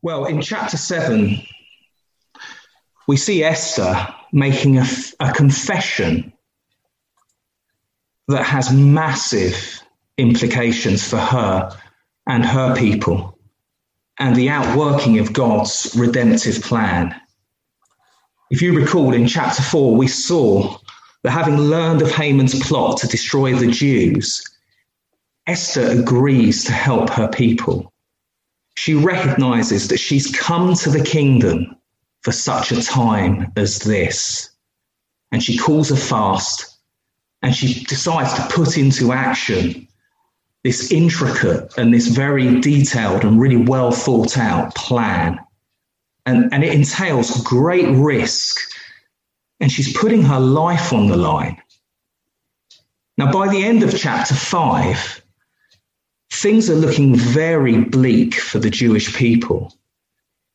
Well, in chapter 7, we see Esther making a confession that has massive implications for her and her people and the outworking of God's redemptive plan. If you recall, in chapter 4, we saw that having learned of Haman's plot to destroy the Jews, Esther agrees to help her people. She recognizes that she's come to the kingdom for such a time as this. And she calls a fast, and she decides to put into action this intricate and this very detailed and really well thought out plan. And it entails great risk. And she's putting her life on the line. Now, by the end of chapter 5, things are looking very bleak for the Jewish people.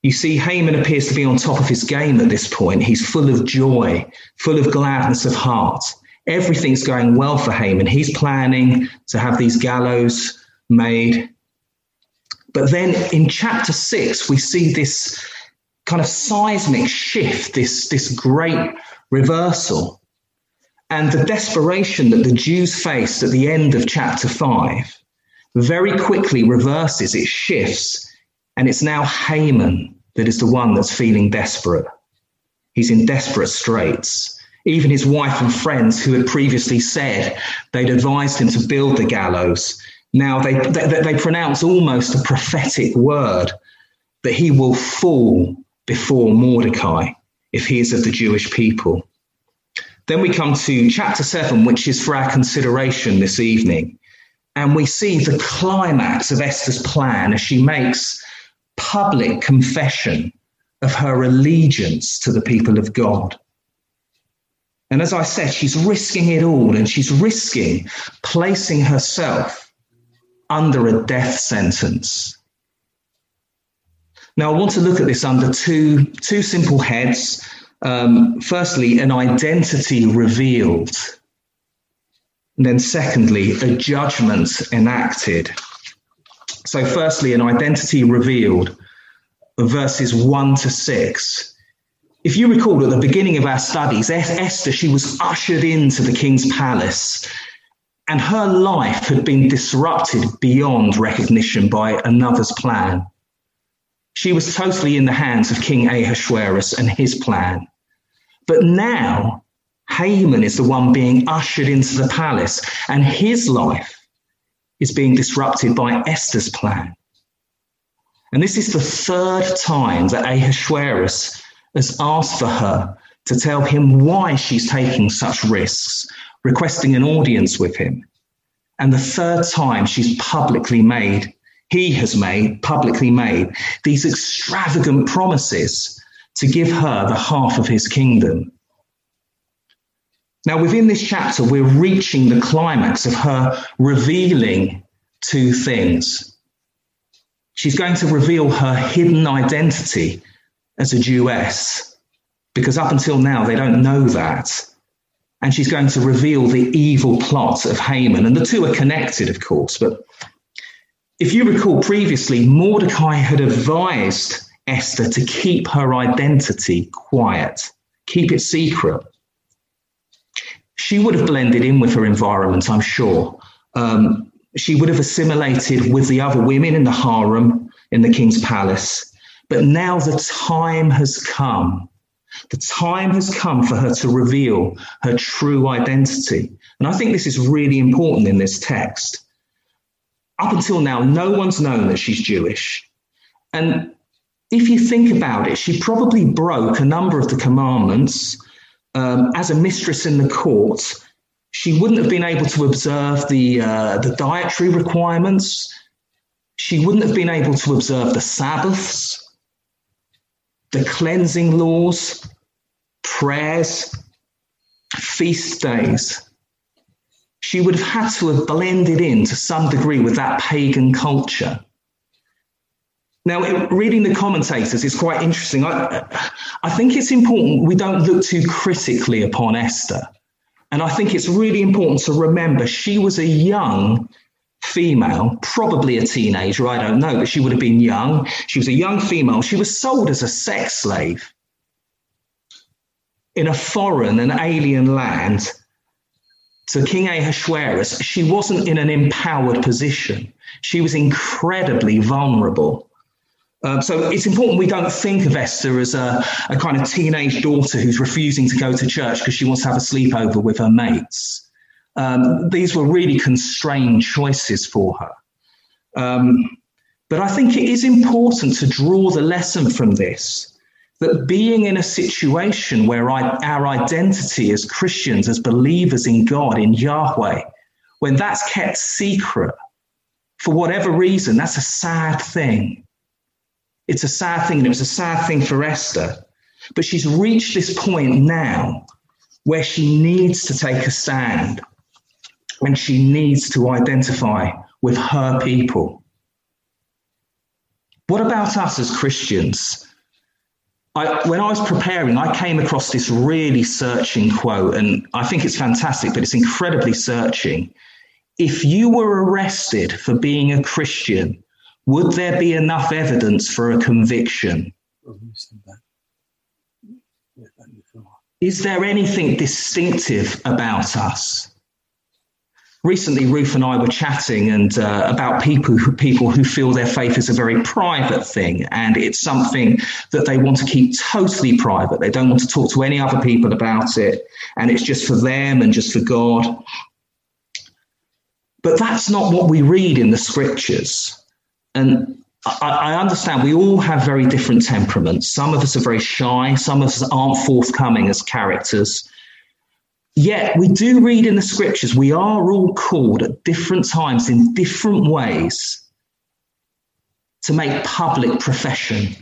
You see, Haman appears to be on top of his game at this point. He's full of joy, full of gladness of heart. Everything's going well for Haman. He's planning to have these gallows made. But then in chapter 6, we see this kind of seismic shift, this great reversal. And the desperation that the Jews faced at the end of chapter 5 very quickly reverses, it shifts, and it's now Haman that is the one that's feeling desperate. He's in desperate straits. Even his wife and friends who had previously said they'd advised him to build the gallows, now they pronounce almost a prophetic word that he will fall before Mordecai if he is of the Jewish people. Then we come to chapter 7, which is for our consideration this evening. And we see the climax of Esther's plan as she makes public confession of her allegiance to the people of God. And as I said, she's risking it all, and she's risking placing herself under a death sentence. Now, I want to look at this under two simple heads. Firstly, an identity revealed. And then secondly, a judgment enacted. So firstly, an identity revealed, verses 1-6. If you recall, at the beginning of our studies, Esther, she was ushered into the king's palace, and her life had been disrupted beyond recognition by another's plan. She was totally in the hands of King Ahasuerus and his plan. But now, Haman is the one being ushered into the palace, and his life is being disrupted by Esther's plan. And this is the third time that Ahasuerus has asked for her to tell him why she's taking such risks, requesting an audience with him. And the third time she's publicly made these extravagant promises to give her the half of his kingdom. Now, within this chapter, we're reaching the climax of her revealing two things. She's going to reveal her hidden identity as a Jewess, because up until now, they don't know that. And she's going to reveal the evil plot of Haman. And the two are connected, of course. But if you recall previously, Mordecai had advised Esther to keep her identity quiet, keep it secret. She would have blended in with her environment, I'm sure. She would have assimilated with the other women in the harem, in the king's palace. But now the time has come. The time has come for her to reveal her true identity. And I think this is really important in this text. Up until now, no one's known that she's Jewish. And if you think about it, she probably broke a number of the commandments. As a mistress in the court, she wouldn't have been able to observe the dietary requirements. She wouldn't have been able to observe the Sabbaths, the cleansing laws, prayers, feast days. She would have had to have blended in to some degree with that pagan culture. Now, reading the commentators is quite interesting. I think it's important we don't look too critically upon Esther. And I think it's really important to remember she was a young, female, probably a teenager, I don't know, but she would have been young. She was a young female. She was sold as a sex slave in a foreign and alien land to King Ahasuerus. She wasn't in an empowered position. She was incredibly vulnerable. So it's important we don't think of Esther as a kind of teenage daughter who's refusing to go to church because she wants to have a sleepover with her mates. These were really constrained choices for her. But I think it is important to draw the lesson from this, that being in a situation where our identity as Christians, as believers in God, in Yahweh, when that's kept secret, for whatever reason, that's a sad thing. It's a sad thing, and it was a sad thing for Esther. But she's reached this point now where she needs to take a stand and she needs to identify with her people. What about us as Christians? When I was preparing, I came across this really searching quote, and I think it's fantastic, but it's incredibly searching. If you were arrested for being a Christian, would there be enough evidence for a conviction? Is there anything distinctive about us? Recently, Ruth and I were chatting and about people who feel their faith is a very private thing, and it's something that they want to keep totally private. They don't want to talk to any other people about it, and it's just for them and just for God. But that's not what we read in the scriptures. And I understand we all have very different temperaments. Some of us are very shy. Some of us aren't forthcoming as characters. Yet we do read in the scriptures, we are all called at different times in different ways to make public profession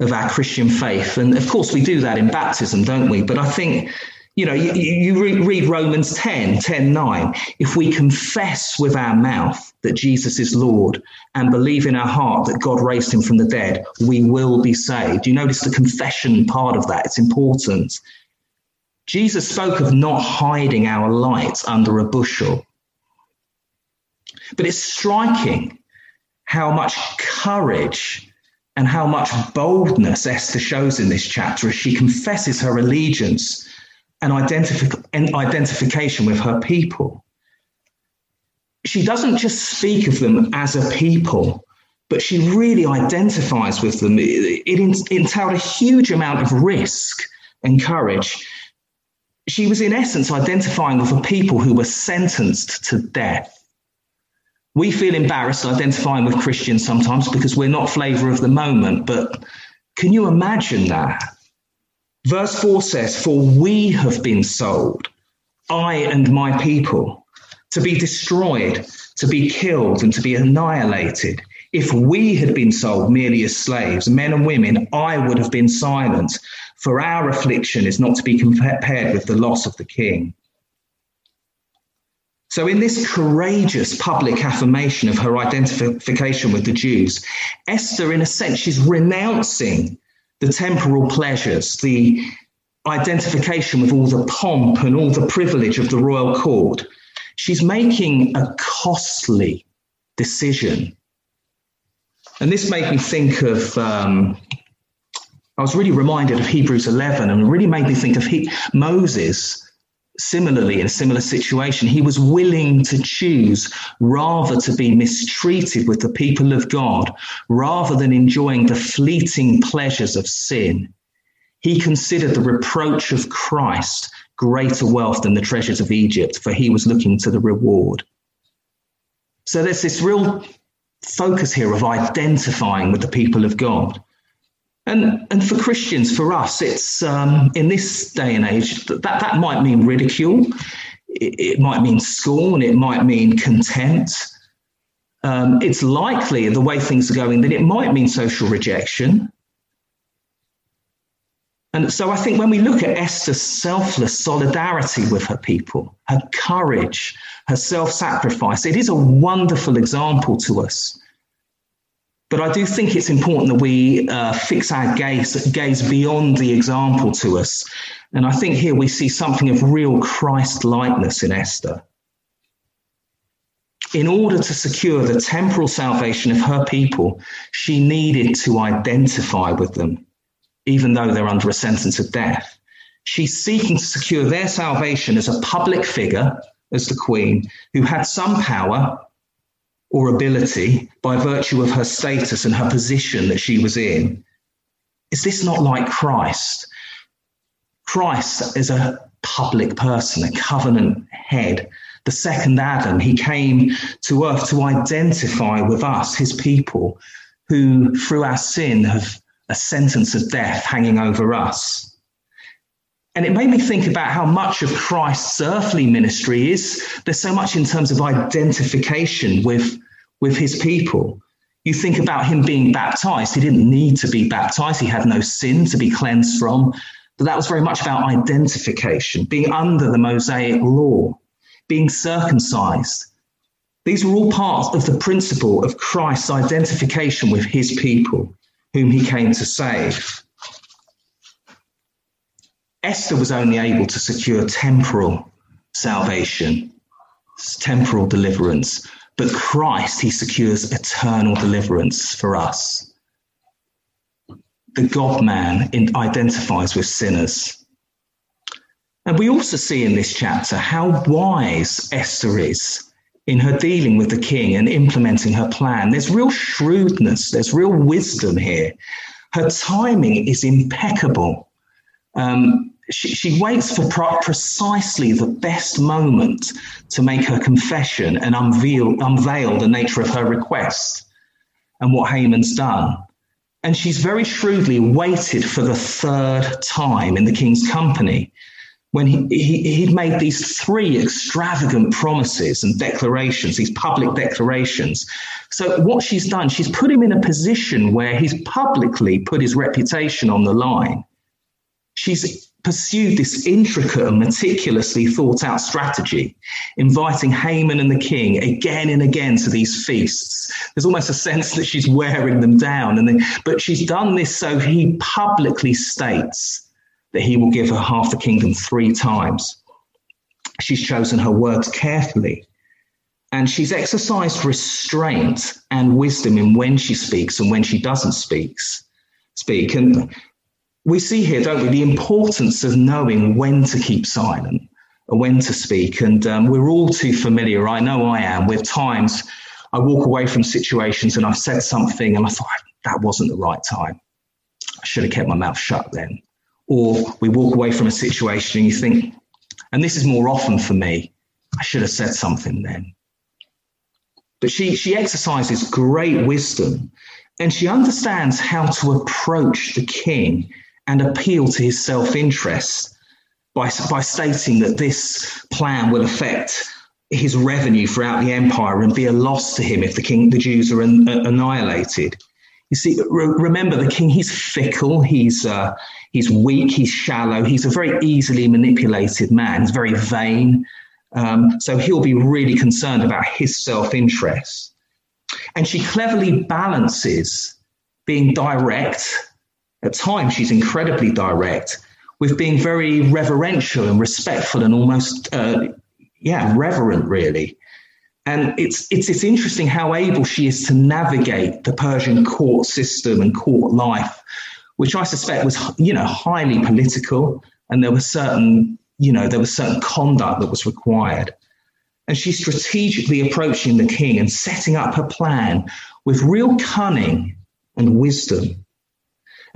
of our Christian faith. And of course, we do that in baptism, don't we? But I think, you know, you read Romans 10:9. If we confess with our mouth that Jesus is Lord and believe in our heart that God raised him from the dead, we will be saved. You notice the confession part of that. It's important. Jesus spoke of not hiding our light under a bushel. But it's striking how much courage and how much boldness Esther shows in this chapter as she confesses her allegiance and identification with her people. She doesn't just speak of them as a people, but she really identifies with them. It entailed a huge amount of risk and courage. She was in essence identifying with a people who were sentenced to death. We feel embarrassed identifying with Christians sometimes because we're not flavour of the moment, but can you imagine that? Verse 4 says, "For we have been sold, I and my people, to be destroyed, to be killed, and to be annihilated. If we had been sold merely as slaves, men and women, I would have been silent. For our affliction is not to be compared with the loss of the king." So in this courageous public affirmation of her identification with the Jews, Esther, in a sense, she's renouncing the temporal pleasures, the identification with all the pomp and all the privilege of the royal court. She's making a costly decision. And this made me think of... I was really reminded of Hebrews 11, and really made me think of Moses, similarly, in a similar situation. He was willing to choose rather to be mistreated with the people of God, rather than enjoying the fleeting pleasures of sin. He considered the reproach of Christ greater wealth than the treasures of Egypt, for he was looking to the reward. So there's this real focus here of identifying with the people of God. And for Christians, for us, it's in this day and age, that might mean ridicule. It might mean scorn. It might mean contempt. It's likely, the way things are going, that it might mean social rejection. And so I think when we look at Esther's selfless solidarity with her people, her courage, her self-sacrifice, it is a wonderful example to us. But I do think it's important that we fix our gaze beyond the example to us. And I think here we see something of real Christ-likeness in Esther. In order to secure the temporal salvation of her people, she needed to identify with them, even though they're under a sentence of death. She's seeking to secure their salvation as a public figure, as the queen, who had some power or ability by virtue of her status and her position that she was in. Is this not like Christ? Christ is a public person, a covenant head. The second Adam, he came to earth to identify with us, his people, who through our sin have a sentence of death hanging over us. And it made me think about how much of Christ's earthly ministry is, there's so much in terms of identification with his people. You think about him being baptized. He didn't need to be baptized. He had no sin to be cleansed from. But that was very much about identification, being under the Mosaic law, being circumcised. These were all parts of the principle of Christ's identification with his people, whom he came to save. Esther was only able to secure temporal salvation, temporal deliverance, but Christ, he secures eternal deliverance for us. The God-man identifies with sinners. And we also see in this chapter how wise Esther is in her dealing with the king and implementing her plan. There's real shrewdness. There's real wisdom here. Her timing is impeccable. She waits for precisely the best moment to make her confession and unveil the nature of her request and what Haman's done. And she's very shrewdly waited for the third time in the king's company, when he'd made these three extravagant promises and declarations, these public declarations. So what she's done, she's put him in a position where he's publicly put his reputation on the line. She's pursued this intricate and meticulously thought out strategy, inviting Haman and the king again and again to these feasts. There's almost a sense that she's wearing them down. But she's done this so he publicly states that he will give her half the kingdom three times. She's chosen her words carefully, and she's exercised restraint and wisdom in when she speaks and when she doesn't speak. And we see here, don't we, the importance of knowing when to keep silent and when to speak. And we're all too familiar, I know I am, with times I walk away from situations and I've said something and I thought, that wasn't the right time. I should have kept my mouth shut then. Or we walk away from a situation and you think, and this is more often for me, I should have said something then. But she exercises great wisdom, and she understands how to approach the king and appeal to his self-interest by stating that this plan will affect his revenue throughout the empire and be a loss to him if the Jews are annihilated. You see, remember the king, he's fickle, he's weak, he's shallow, he's a very easily manipulated man, he's very vain. So he'll be really concerned about his self-interest. And she cleverly balances being direct, at times she's incredibly direct, with being very reverential and respectful and almost, reverent really. And it's interesting how able she is to navigate the Persian court system and court life, which I suspect was, highly political, and there was certain conduct that was required. And she's strategically approaching the king and setting up her plan with real cunning and wisdom.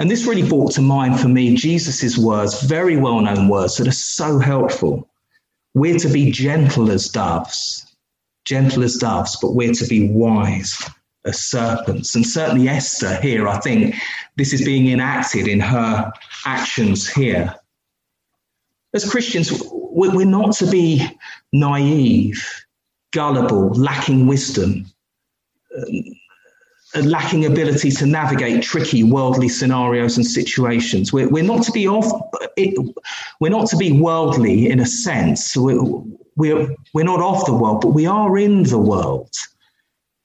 And this really brought to mind for me Jesus's words, very well-known words that are so helpful. We're to be gentle as doves, but we're to be wise as serpents. And certainly Esther here, I think this is being enacted in her actions here. As Christians, we're not to be naive, gullible, lacking wisdom, lacking ability to navigate tricky worldly scenarios and situations. We're not to be worldly in a sense. We're not of the world, but we are in the world.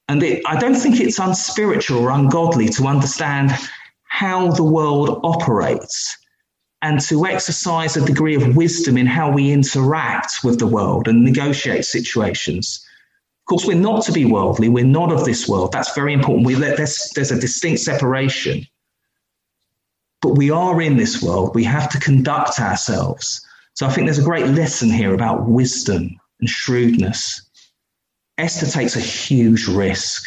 And I don't think it's unspiritual or ungodly to understand how the world operates and to exercise a degree of wisdom in how we interact with the world and negotiate situations. Of course, we're not to be worldly. We're not of this world. That's very important. There's a distinct separation. But we are in this world. We have to conduct ourselves. So I think there's a great lesson here about wisdom and shrewdness. Esther takes a huge risk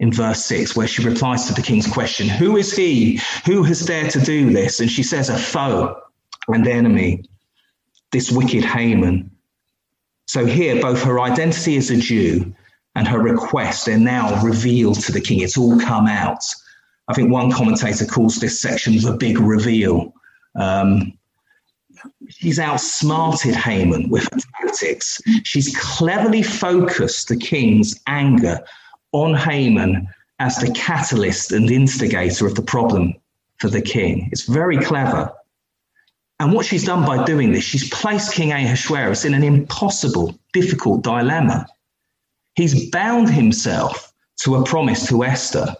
in verse 6, where she replies to the king's question, "Who is he? Who has dared to do this?" And she says, "A foe and enemy, this wicked Haman." So here, both her identity as a Jew and her request are now revealed to the king. It's all come out. I think one commentator calls this section the big reveal. She's outsmarted Haman with her tactics. She's cleverly focused the king's anger on Haman as the catalyst and instigator of the problem for the king. It's very clever. And what she's done by doing this, she's placed King Ahasuerus in an impossible, difficult dilemma. He's bound himself to a promise to Esther.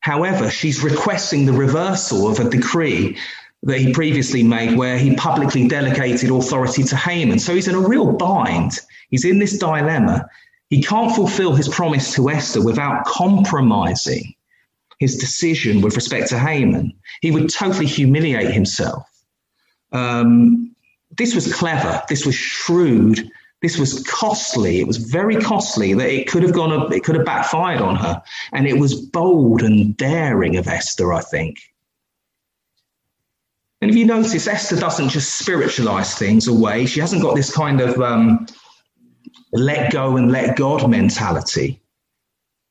However, she's requesting the reversal of a decree that he previously made where he publicly delegated authority to Haman. So he's in a real bind. He's in this dilemma. He can't fulfill his promise to Esther without compromising his decision with respect to Haman. He would totally humiliate himself. This was clever. This was shrewd. This was costly. It was very costly. That it could have backfired on her. And it was bold and daring of Esther, I think. And if you notice, Esther doesn't just spiritualize things away. She hasn't got this kind of let go and let God mentality.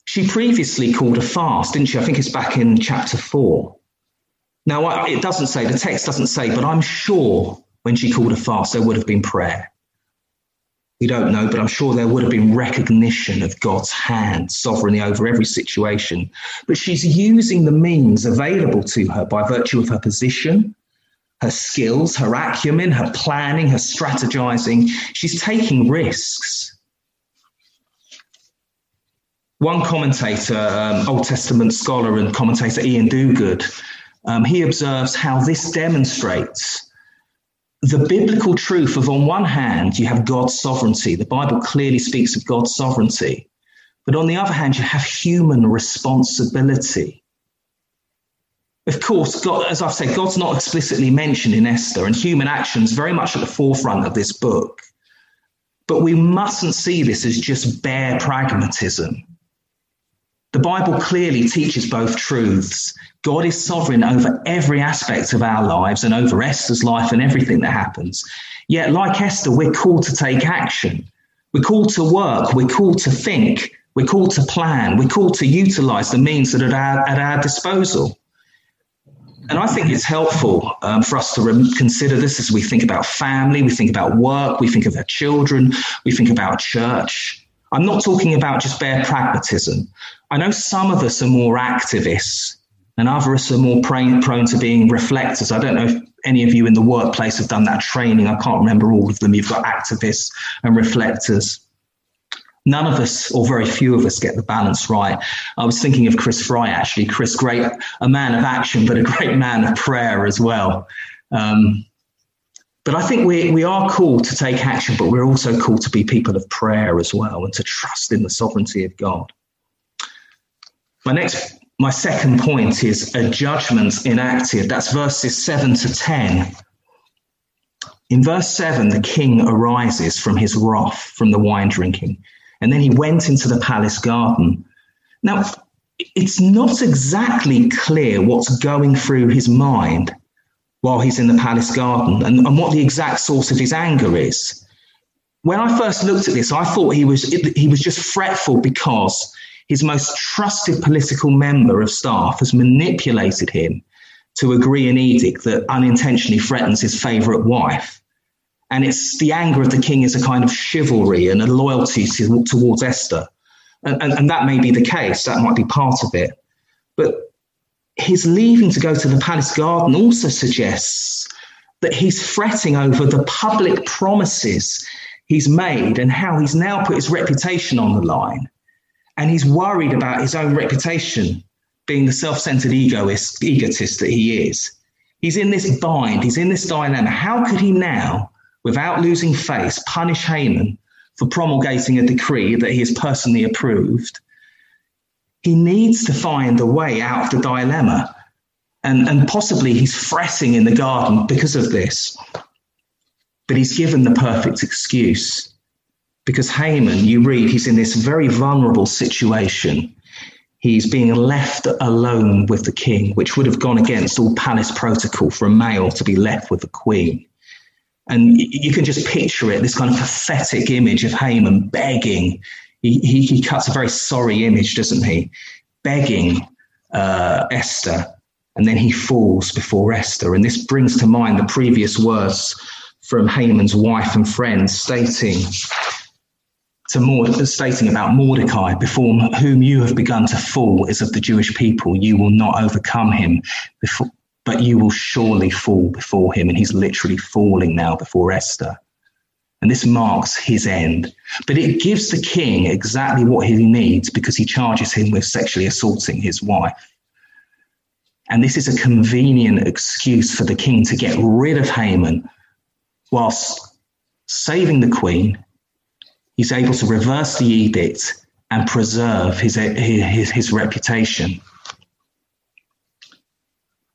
She previously called a fast, didn't she? I think it's back in chapter 4. Now, it doesn't say, the text doesn't say, but I'm sure when she called a fast, there would have been prayer. We don't know, but I'm sure there would have been recognition of God's hand sovereignly over every situation. But she's using the means available to her by virtue of her position, her skills, her acumen, her planning, her strategizing. She's taking risks. One commentator, Old Testament scholar and commentator Ian Duguid, he observes how this demonstrates the biblical truth of, on one hand, you have God's sovereignty. The Bible clearly speaks of God's sovereignty. But on the other hand, you have human responsibility. Of course, God, as I've said, God's not explicitly mentioned in Esther, and human action's very much at the forefront of this book. But we mustn't see this as just bare pragmatism. The Bible clearly teaches both truths. God is sovereign over every aspect of our lives and over Esther's life and everything that happens. Yet, like Esther, we're called to take action. We're called to work. We're called to think. We're called to plan. We're called to utilize the means that are at our disposal. And I think it's helpful for us to consider this as we think about family, we think about work, we think of our children, we think about church. I'm not talking about just bare pragmatism. I know some of us are more activists and others are more prone to being reflectors. I don't know if any of you in the workplace have done that training. I can't remember all of them. You've got activists and reflectors. None of us, or very few of us, get the balance right. I was thinking of Chris Fry, actually. Chris, a man of action, but a great man of prayer as well. But I think we are called to take action, but we're also called to be people of prayer as well and to trust in the sovereignty of God. My second point is a judgment enacted. That's verses 7 to 10. In verse 7, the king arises from his wrath, from the wine drinking. And then he went into the palace garden. Now, it's not exactly clear what's going through his mind while he's in the palace garden and what the exact source of his anger is. When I first looked at this, I thought he was just fretful because his most trusted political member of staff has manipulated him to agree an edict that unintentionally threatens his favourite wife. And it's the anger of the king is a kind of chivalry and a loyalty towards Esther. And that may be the case. That might be part of it. But his leaving to go to the palace garden also suggests that he's fretting over the public promises he's made and how he's now put his reputation on the line. And he's worried about his own reputation being the self-centered egotist that he is. He's in this bind. He's in this dilemma. How could he now, without losing face, punish Haman for promulgating a decree that he has personally approved, he needs to find a way out of the dilemma. And possibly he's fretting in the garden because of this. But he's given the perfect excuse, because Haman, you read, he's in this very vulnerable situation. He's being left alone with the king, which would have gone against all palace protocol for a male to be left with the queen. And you can just picture it, this kind of pathetic image of Haman begging. He cuts a very sorry image, doesn't he? Begging Esther, and then he falls before Esther. And this brings to mind the previous words from Haman's wife and friend stating about Mordecai, before whom you have begun to fall is of the Jewish people. You will not overcome him, but you will surely fall before him. And he's literally falling now before Esther. And this marks his end. But it gives the king exactly what he needs, because he charges him with sexually assaulting his wife. And this is a convenient excuse for the king to get rid of Haman whilst saving the queen. He's able to reverse the edict and preserve his reputation.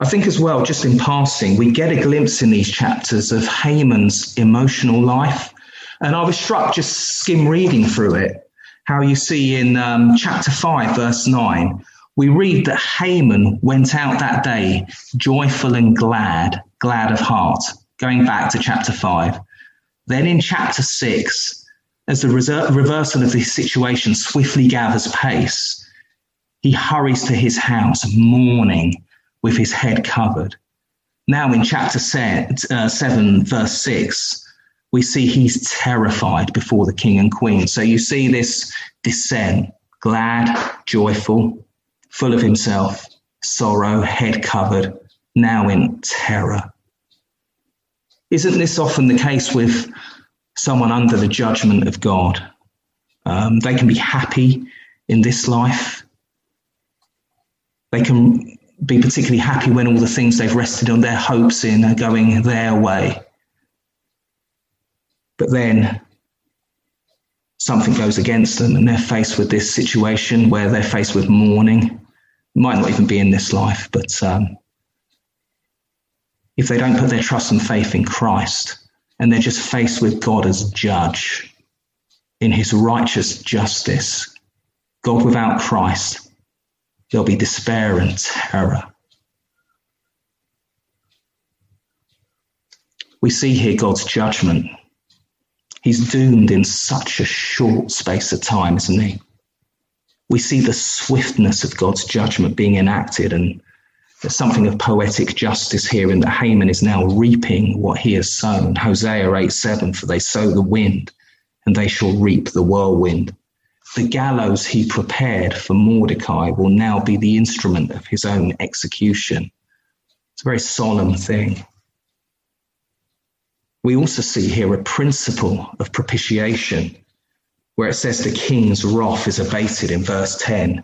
I think as well, just in passing, we get a glimpse in these chapters of Haman's emotional life. And I was struck just skim reading through it, how you see in chapter 5, verse 9, we read that Haman went out that day joyful and glad of heart, going back to chapter 5. Then in chapter 6, as the reversal of this situation swiftly gathers pace, he hurries to his house, mourning, with his head covered. Now in chapter 7, verse 6, we see he's terrified before the king and queen. So you see this descent, glad, joyful, full of himself, sorrow, head covered, now in terror. Isn't this often the case with someone under the judgment of God? They can be happy in this life. They can be particularly happy when all the things they've rested on their hopes in are going their way. But then something goes against them and they're faced with this situation where they're faced with mourning. It might not even be in this life, but if they don't put their trust and faith in Christ, and they're just faced with God as judge in his righteous justice. God without Christ, there'll be despair and terror. We see here God's judgment. He's doomed in such a short space of time, isn't he? We see the swiftness of God's judgment being enacted, and there's something of poetic justice here in that Haman is now reaping what he has sown. Hosea 8:7, for they sow the wind and they shall reap the whirlwind. The gallows he prepared for Mordecai will now be the instrument of his own execution. It's a very solemn thing. We also see here a principle of propitiation, where it says the king's wrath is abated in verse 10.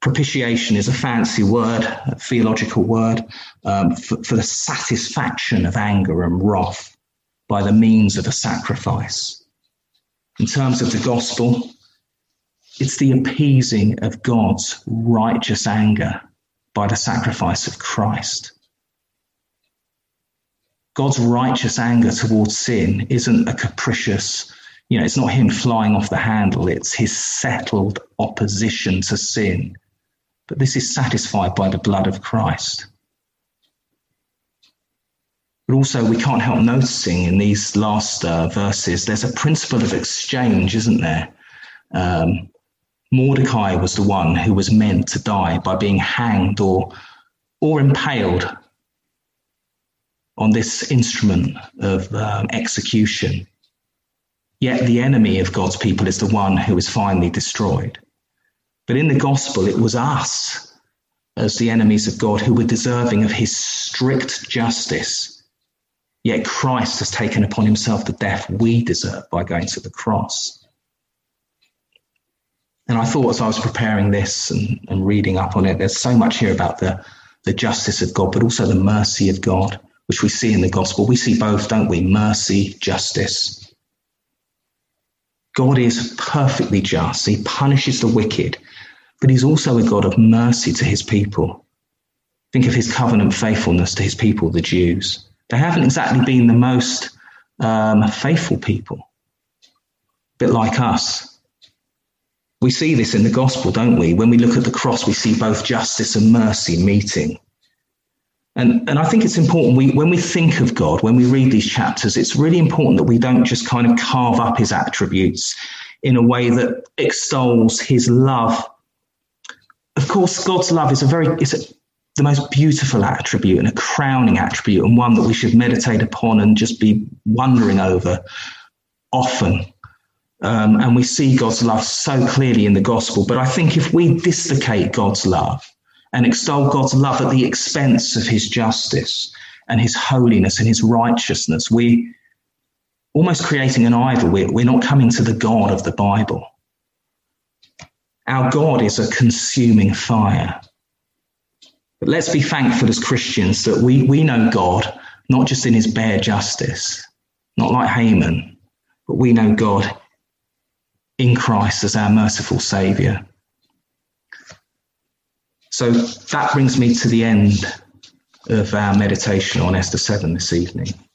Propitiation is a fancy word, a theological word, for the satisfaction of anger and wrath by the means of a sacrifice. In terms of the gospel, it's the appeasing of God's righteous anger by the sacrifice of Christ. God's righteous anger towards sin isn't a capricious, it's not him flying off the handle, it's his settled opposition to sin. But this is satisfied by the blood of Christ. But also we can't help noticing in these last verses, there's a principle of exchange, isn't there? Mordecai was the one who was meant to die by being hanged or impaled on this instrument of execution. Yet the enemy of God's people is the one who is finally destroyed. But in the gospel, it was us as the enemies of God who were deserving of his strict justice. Yet Christ has taken upon himself the death we deserve by going to the cross. And I thought as I was preparing this and reading up on it, there's so much here about the justice of God, but also the mercy of God, which we see in the gospel. We see both, don't we? Mercy, justice. God is perfectly just. He punishes the wicked, but he's also a God of mercy to his people. Think of his covenant faithfulness to his people, the Jews. They haven't exactly been the most faithful people, a bit like us. We see this in the gospel, don't we? When we look at the cross, we see both justice and mercy meeting. And I think it's important, when we think of God, when we read these chapters, it's really important that we don't just kind of carve up his attributes in a way that extols his love. Of course, God's love is the most beautiful attribute and a crowning attribute, and one that we should meditate upon and just be wondering over often. And we see God's love so clearly in the gospel. But I think if we dislocate God's love and extol God's love at the expense of his justice and his holiness and his righteousness, we're almost creating an idol. We're not coming to the God of the Bible. Our God is a consuming fire. But let's be thankful as Christians that we know God not just in his bare justice, not like Haman, but we know God in Christ as our merciful Saviour. So that brings me to the end of our meditation on Esther 7 this evening.